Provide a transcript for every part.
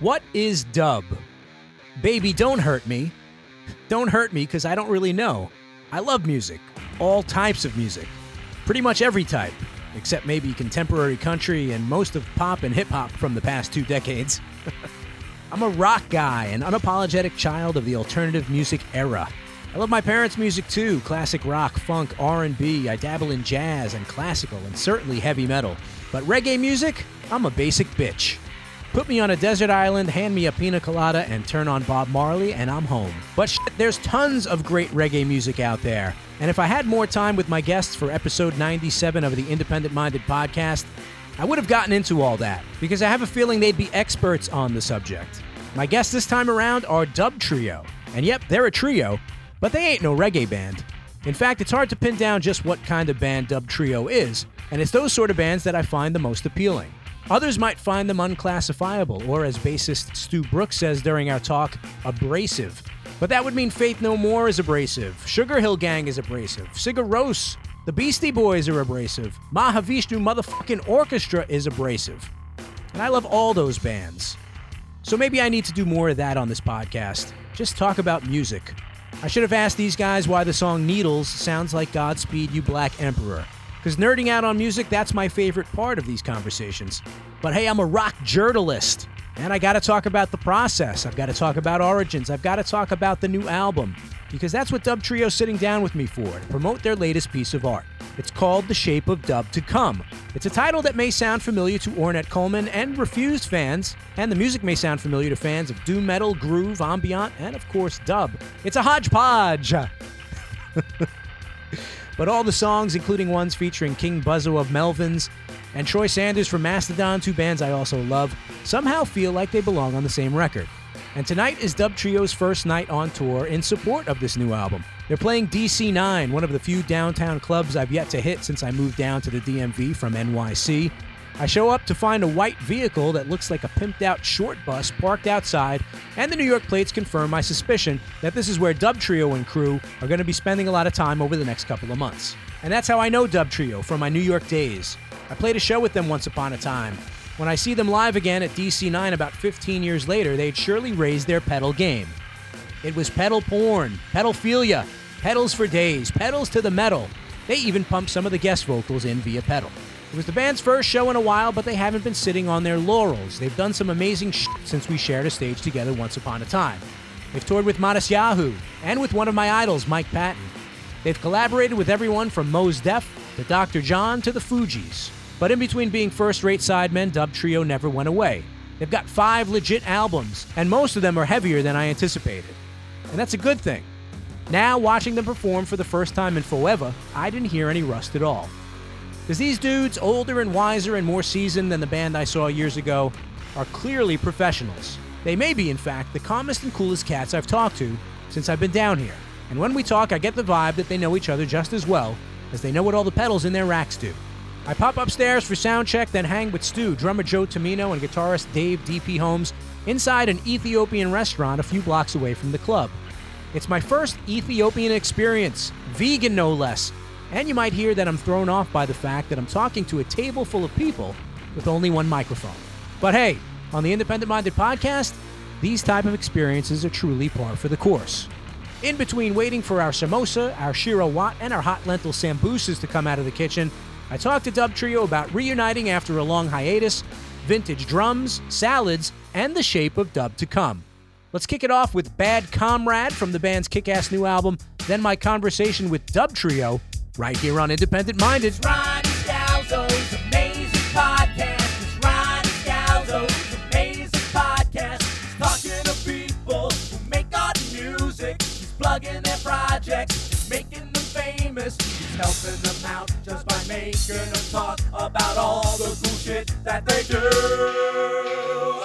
What is dub? Baby, don't hurt me. Don't hurt me, because I don't really know. I love music. All types of music. Pretty much every type, except maybe contemporary country and most of pop and hip-hop from the past 2 decades. I'm a rock guy, an unapologetic child of the alternative music era. I love my parents' music too, classic rock, funk, R&B. I dabble in jazz and classical and certainly heavy metal. But reggae music? I'm a basic bitch. Put me on a desert island, hand me a pina colada, and turn on Bob Marley, and I'm home. But shit, there's tons of great reggae music out there. And if I had more time with my guests for episode 97 of the Independent Minded Podcast, I would have gotten into all that, because I have a feeling they'd be experts on the subject. My guests this time around are Dub Trio. And yep, they're a trio, but they ain't no reggae band. In fact, it's hard to pin down just what kind of band Dub Trio is, and it's those sort of bands that I find the most appealing. Others might find them unclassifiable, or as bassist Stu Brooks says during our talk, abrasive. But that would mean Faith No More is abrasive, Sugar Hill Gang is abrasive, Sigur Rós, the Beastie Boys are abrasive, Mahavishnu motherfucking Orchestra is abrasive. And I love all those bands. So maybe I need to do more of that on this podcast. Just talk about music. I should have asked these guys why the song Needles sounds like Godspeed, You Black Emperor. Because nerding out on music, that's my favorite part of these conversations. But hey, I'm a rock journalist, and I got to talk about the process. I've got to talk about Origins. I've got to talk about the new album, because that's what Dub Trio's sitting down with me for, to promote their latest piece of art. It's called The Shape of Dub to Come. It's a title that may sound familiar to Ornette Coleman and Refused fans, and the music may sound familiar to fans of doom metal, groove, ambient, and of course, dub. It's a hodgepodge. But all the songs, including ones featuring King Buzzo of Melvins and Troy Sanders from Mastodon, two bands I also love, somehow feel like they belong on the same record. And tonight is Dub Trio's first night on tour in support of this new album. They're playing DC9, one of the few downtown clubs I've yet to hit since I moved down to the DMV from NYC. I show up to find a white vehicle that looks like a pimped-out short bus parked outside, and the New York plates confirm my suspicion that this is where Dub Trio and crew are going to be spending a lot of time over the next couple of months. And that's how I know Dub Trio from my New York days. I played a show with them once upon a time. When I see them live again at DC9 about 15 years later, they'd surely raised their pedal game. It was pedal porn, pedophilia, pedals for days, pedals to the metal. They even pumped some of the guest vocals in via pedal. It was the band's first show in a while, but they haven't been sitting on their laurels. They've done some amazing shit since we shared a stage together once upon a time. They've toured with Matisyahu and with one of my idols, Mike Patton. They've collaborated with everyone from Mos Def to Dr. John to the Fugees. But in between being first-rate sidemen, Dub Trio never went away. They've got 5 legit albums, and most of them are heavier than I anticipated. And that's a good thing. Now, watching them perform for the first time in forever, I didn't hear any rust at all. Because these dudes, older and wiser and more seasoned than the band I saw years ago, are clearly professionals. They may be, in fact, the calmest and coolest cats I've talked to since I've been down here. And when we talk, I get the vibe that they know each other just as well as they know what all the pedals in their racks do. I pop upstairs for sound check, then hang with Stu, drummer Joe Tamino, and guitarist Dave D.P. Holmes inside an Ethiopian restaurant a few blocks away from the club. It's my first Ethiopian experience, vegan no less. And you might hear that I'm thrown off by the fact that I'm talking to a table full of people with only one microphone. But hey, on the Independent Minded Podcast, these type of experiences are truly par for the course. In between waiting for our samosa, our shira wat, and our hot lentil sambusas to come out of the kitchen, I talked to Dub Trio about reuniting after a long hiatus, vintage drums, salads, and the shape of dub to come. Let's kick it off with Bad Comrade from the band's kick-ass new album, then my conversation with Dub Trio, right here on Independent Minded. It's Ronnie Galzo's amazing podcast. It's Ronnie Galzo's amazing podcast. He's talking to people who make art and music. He's plugging their projects. He's making them famous. He's helping them out just by making them talk about all the cool shit that they do.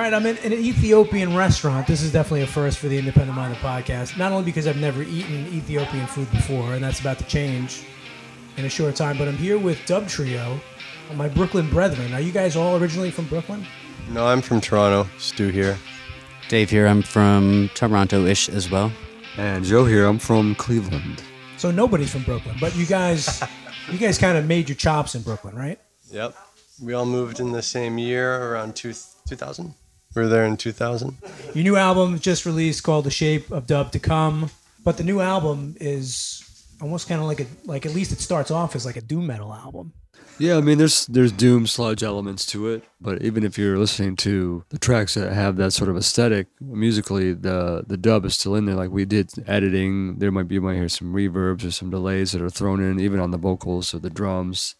All right, I'm in an Ethiopian restaurant. This is definitely a first for the Independent Minded Podcast, not only because I've never eaten Ethiopian food before, and that's about to change in a short time, but I'm here with Dub Trio, my Brooklyn brethren. Are you guys all originally from Brooklyn? No, I'm from Toronto. Stu here. Dave here. I'm from Toronto-ish as well. And Joe here. I'm from Cleveland. So nobody's from Brooklyn, but you guys kind of made your chops in Brooklyn, right? Yep. We all moved in the same year, around 2000. We were there in 2000. Your new album just released called The Shape of Dub to Come. But the new album is almost kind of like at least it starts off as like a doom metal album. Yeah, I mean, there's doom sludge elements to it. But even if you're listening to the tracks that have that sort of aesthetic, musically, the dub is still in there. Like we did editing. There might be, you might hear some reverbs or some delays that are thrown in, even on the vocals or the drums.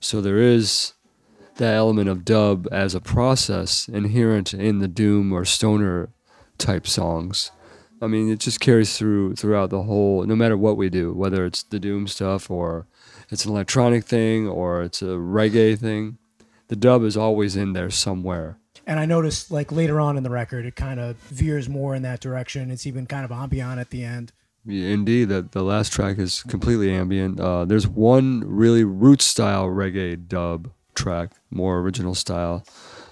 So there is that element of dub as a process inherent in the doom or stoner type songs. I mean, it just carries throughout the whole, no matter what we do, whether it's the doom stuff or it's an electronic thing or it's a reggae thing, the dub is always in there somewhere. And I noticed like later on in the record, it kind of veers more in that direction. It's even kind of ambient at the end. Yeah, indeed, the last track is completely ambient. There's one really roots style reggae dub track, more original style,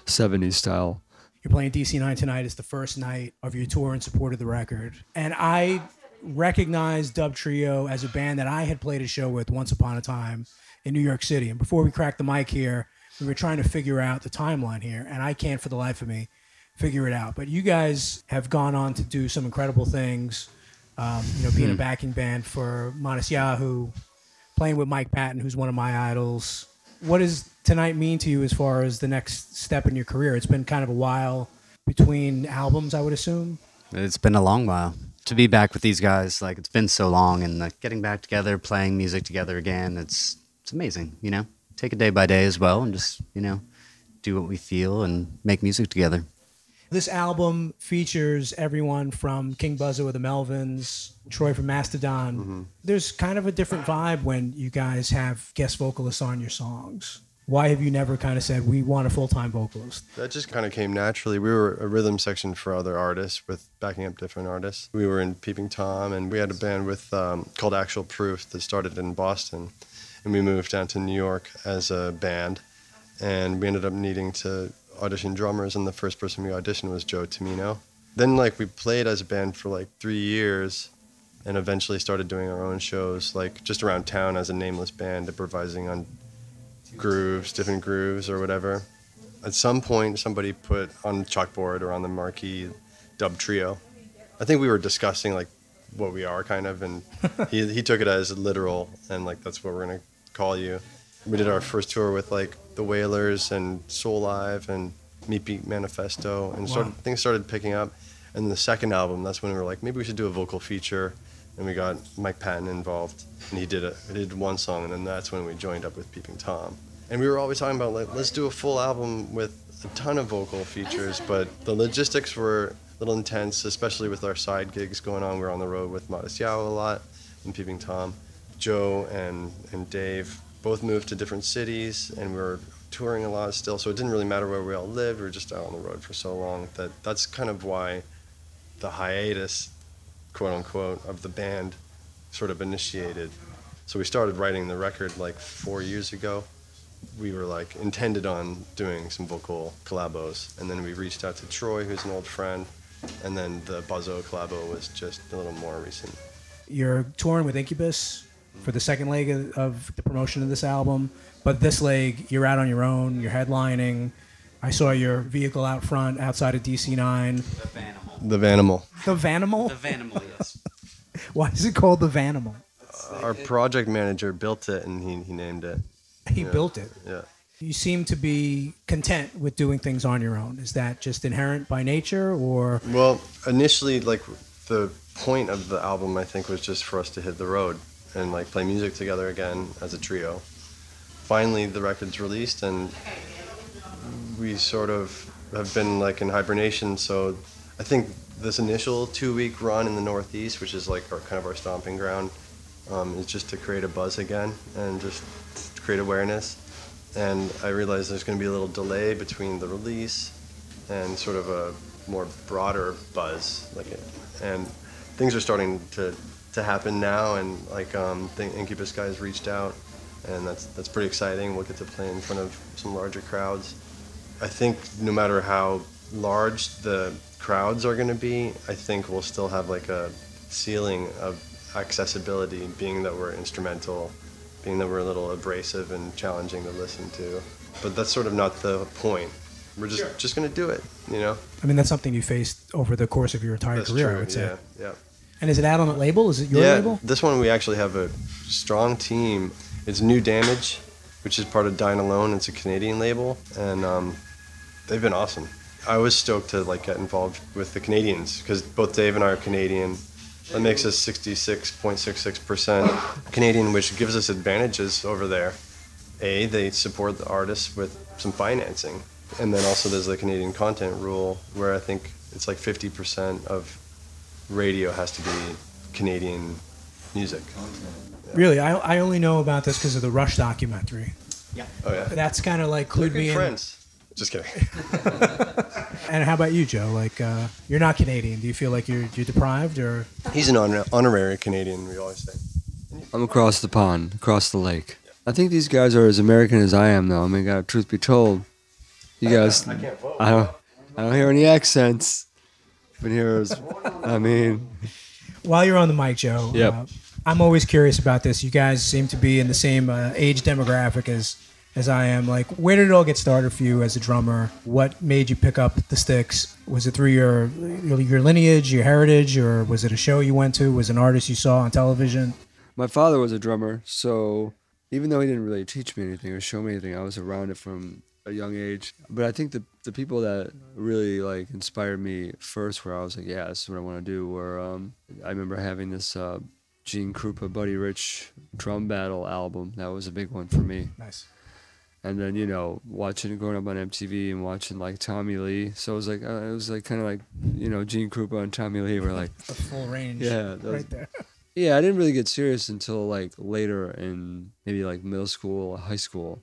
70s style. You're playing DC9 tonight. It's the first night of your tour in support of the record. And I recognized Dub Trio as a band that I had played a show with once upon a time in New York City. And before we cracked the mic here, we were trying to figure out the timeline here. And I can't for the life of me figure it out. But you guys have gone on to do some incredible things, being a backing band for Matisyahu, playing with Mike Patton, who's one of my idols. What does tonight mean to you as far as the next step in your career? It's been kind of a while between albums, I would assume. It's been a long while. To be back with these guys, like it's been so long, and like getting back together, playing music together again, it's amazing, you know? Take it day by day as well and just, you know, do what we feel and make music together. This album features everyone from King Buzzo of the Melvins, Troy from Mastodon. Mm-hmm. There's kind of a different vibe when you guys have guest vocalists on your songs. Why have you never kind of said, we want a full-time vocalist? That just kind of came naturally. We were a rhythm section for other artists with backing up different artists. We were in Peeping Tom, and we had a band with called Actual Proof that started in Boston. And we moved down to New York as a band, and we ended up needing to audition drummers, and the first person we auditioned was Joe Tamino. Then like we played as a band for like 3 years and eventually started doing our own shows like just around town as a nameless band, improvising on grooves, different grooves or whatever. At some point somebody put on the chalkboard or on the marquee Dub Trio. I think we were discussing like what we are kind of, and he took it as literal and like that's what we're gonna call you. We did our first tour with like The Wailers and Soul Live and Meatbeat Manifesto, and things started picking up. And the second album, that's when we were like, maybe we should do a vocal feature, and we got Mike Patton involved, and he did one song, and then that's when we joined up with Peeping Tom. And we were always talking about like, let's do a full album with a ton of vocal features, but the logistics were a little intense, especially with our side gigs going on. We were on the road with Matisyahu a lot and Peeping Tom. Joe and Dave both moved to different cities, and we were touring a lot still, so it didn't really matter where we all lived. We were just out on the road for so long that's kind of why the hiatus, quote unquote, of the band sort of initiated. So we started writing the record like 4 years ago. We were like intended on doing some vocal collabos, and then we reached out to Troy, who's an old friend, and then the Buzzo collabo was just a little more recent. You're touring with Incubus for the second leg of the promotion of this album, but this leg, you're out on your own, you're headlining. I saw your vehicle out front, outside of DC9. The Vanimal? The Vanimal, yes. Why is it called the Vanimal? Our project manager built it, and he named it. He built it? Yeah. You seem to be content with doing things on your own. Is that just inherent by nature, or...? Well, initially, like, the point of the album, I think, was just for us to hit the road and like play music together again as a trio. Finally, the record's released, and we sort of have been like in hibernation. So I think this initial 2-week run in the Northeast, which is like our stomping ground, is just to create a buzz again and just create awareness. And I realize there's gonna be a little delay between the release and sort of a more broader buzz, like, and things are starting to happen now, and like the Incubus guys reached out, and that's pretty exciting. We'll get to play in front of some larger crowds. I think no matter how large the crowds are going to be, I think we'll still have like a ceiling of accessibility, being that we're instrumental, being that we're a little abrasive and challenging to listen to. But that's sort of not the point. We're just just going to do it, you know? I mean, that's something you faced over the course of your entire career, true, I would say. Yeah. And is it out on the label? Is it your label? This one we actually have a strong team. It's New Damage, which is part of Dine Alone. It's a Canadian label, and they've been awesome. I was stoked to like get involved with the Canadians, because both Dave and I are Canadian. That makes us 66.66% Canadian, which gives us advantages over there. A, they support the artists with some financing. And then also there's the Canadian content rule, where I think it's like 50% of radio has to be Canadian music. Yeah. Really? I only know about this because of the Rush documentary. Yeah. Oh, yeah. That's kind of like clued me in. Friends. Just kidding. And how about you, Joe? Like, you're not Canadian. Do you feel like you're deprived, or? He's an honorary Canadian, we always say. I'm across the pond, across the lake. Yeah. I think these guys are as American as I am, though. I mean, God, truth be told, you guys, I can't vote. I don't hear any accents. But here's, I mean. While you're on the mic, Joe. Yep. I'm always curious about this. You guys seem to be in the same age demographic as I am. Like, where did it all get started for you as a drummer? What made you pick up the sticks? Was it through your lineage, your heritage, or was it a show you went to? Was it an artist you saw on television? My father was a drummer, so even though he didn't really teach me anything or show me anything, I was around it from a young age. But I think the people that really like inspired me first, where I was like, yeah, this is what I want to do, were I remember having this Gene Krupa, Buddy Rich drum battle album. That was a big one for me. Nice. And then, you know, growing up on MTV and watching like Tommy Lee. So it was like kind of like, you know, Gene Krupa and Tommy Lee were like the full range. Yeah, right there. Yeah, I didn't really get serious until like later in maybe like middle school or high school.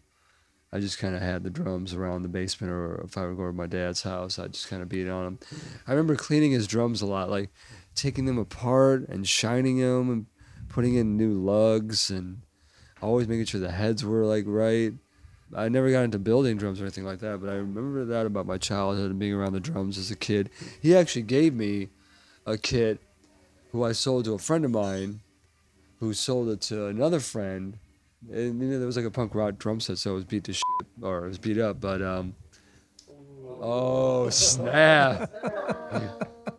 I just kind of had the drums around the basement, or if I would go to my dad's house, I'd just kind of beat on them. I remember cleaning his drums a lot, like taking them apart and shining them and putting in new lugs and always making sure the heads were like right. I never got into building drums or anything like that, but I remember that about my childhood and being around the drums as a kid. He actually gave me a kit who I sold to a friend of mine who sold it to another friend. And, you know, there was like a punk rock drum set, so it was beat to shit, or it was beat up, but, oh, snap.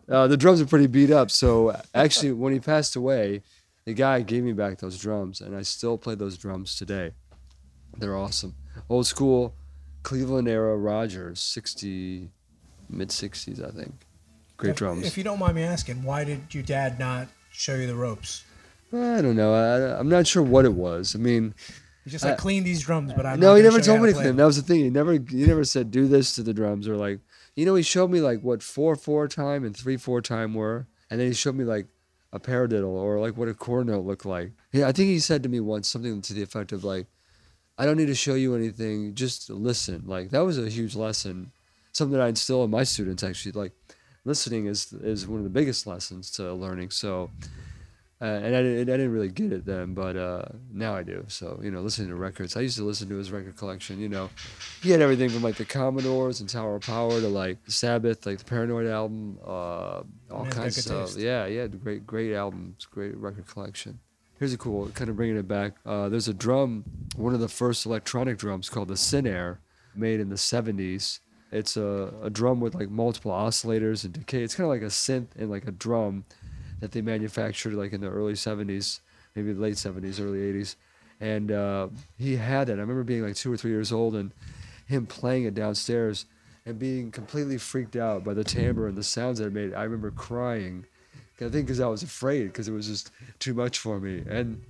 The drums are pretty beat up, so actually when he passed away, the guy gave me back those drums, and I still play those drums today. They're awesome. Old school Cleveland era Rogers, mid-60s, I think. Great drums. If you don't mind me asking, why did your dad not show you the ropes? I don't know. I'm not sure what it was. I mean, he's just like, clean these drums, but I no, he never told me to clean them. That was the thing. He never said do this to the drums, or like, you know, he showed me like what 4/4 time and 3/4 time were, and then he showed me like a paradiddle, or like what a corno looked like. Yeah, I think he said to me once something to the effect of like, I don't need to show you anything, just listen. Like, that was a huge lesson, something that I instill in my students, actually. Like, listening is one of the biggest lessons to learning. So, and I didn't really get it then, but now I do. So, you know, listening to records. I used to listen to his record collection, you know. He had everything from, like, the Commodores and Tower of Power to, like, Sabbath, like, the Paranoid album, all kinds of stuff. Yeah, great albums, great record collection. Here's a cool, kind of bringing it back. There's a drum, one of the first electronic drums called the Sinair, made in the 70s. It's a drum with like multiple oscillators and decay. It's kind of like a synth and like a drum that they manufactured like in the early 70s, maybe late 70s, early 80s. And he had that. I remember being like 2 or 3 years old and him playing it downstairs and being completely freaked out by the timbre and the sounds that it made. I remember crying. I think because I was afraid, because it was just too much for me. And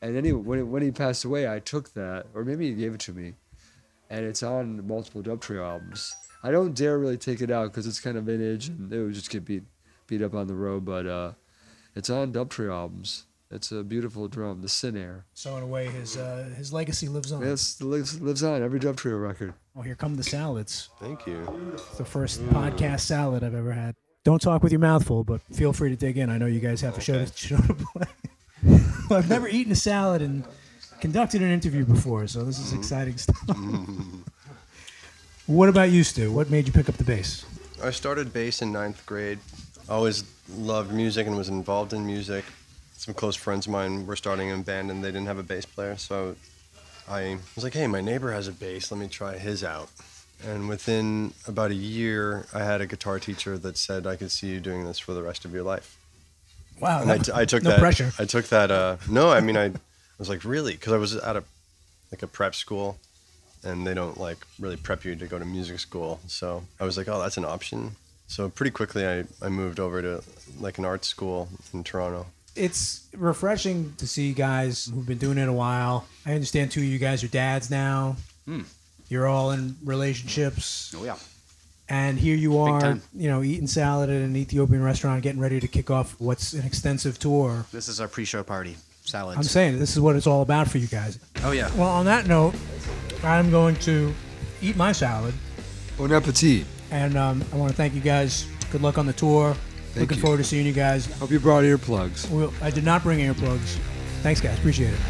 anyway, when he passed away, I took that, or maybe he gave it to me, and it's on multiple Dub Trio albums. I don't dare really take it out because it's kind of vintage and it would just get beat up on the road, but it's on Dub Trio albums. It's a beautiful drum, the Sinair. So in a way, his legacy lives on. Yes, lives on every Dub Trio record. Well, here come the salads. Thank you. It's the first podcast salad I've ever had. Don't talk with your mouth full, but feel free to dig in. I know you guys have a show to play. Well, I've never eaten a salad and conducted an interview before, so this is exciting stuff. What about you, Stu? What made you pick up the bass? I started bass in 9th grade. I always loved music and was involved in music. Some close friends of mine were starting a band and they didn't have a bass player, so I was like, hey, my neighbor has a bass, let me try his out. And within about a year, I had a guitar teacher that said, I could see you doing this for the rest of your life. Wow. And I was like, really? Because I was at a prep school and they don't really prep you to go to music school. So I was like, oh, that's an option. So pretty quickly I moved over to an art school in Toronto. It's refreshing to see guys who've been doing it a while. I understand, too, you guys are dads now. Mm. You're all in relationships. Oh, yeah. And here you are, eating salad at an Ethiopian restaurant, getting ready to kick off what's an extensive tour. This is our pre-show party, salad. I'm saying this is what it's all about for you guys. Oh, yeah. Well, on that note, I'm going to eat my salad. Bon appetit. And I want to thank you guys. Good luck on the tour. Looking forward to seeing you guys. Hope you brought earplugs. Well, I did not bring earplugs. Thanks, guys. Appreciate it.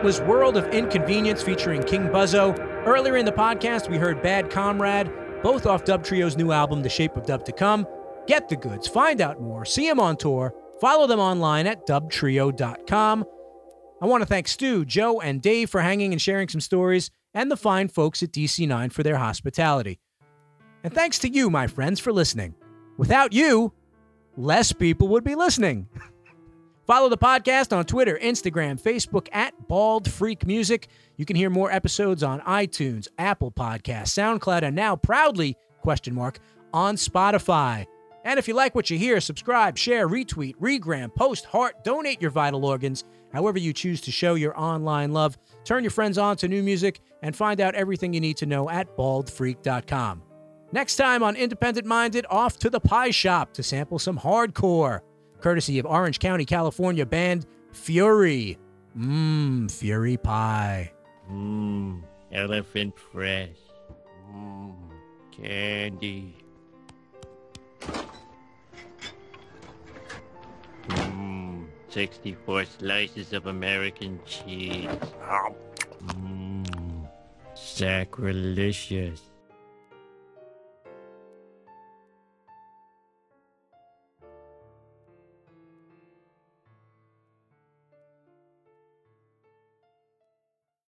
That was World of Inconvenience featuring King Buzzo. Earlier in the podcast, we heard Bad Comrade, both off Dub Trio's new album, The Shape of Dub to Come. Get the goods, find out more, see them on tour, follow them online at dubtrio.com. I want to thank Stu, Joe, and Dave for hanging and sharing some stories, and the fine folks at DC9 for their hospitality. And thanks to you, my friends, for listening. Without you, less people would be listening. Follow the podcast on Twitter, Instagram, Facebook, at Bald Freak Music. You can hear more episodes on iTunes, Apple Podcasts, SoundCloud, and now proudly, on Spotify. And if you like what you hear, subscribe, share, retweet, regram, post, heart, donate your vital organs, however you choose to show your online love. Turn your friends on to new music and find out everything you need to know at baldfreak.com. Next time on Independent Minded, off to the pie shop to sample some hardcore, courtesy of Orange County, California band Fury. Fury pie. Elephant fresh. Candy. Mmm, 64 slices of American cheese. Sacrilicious.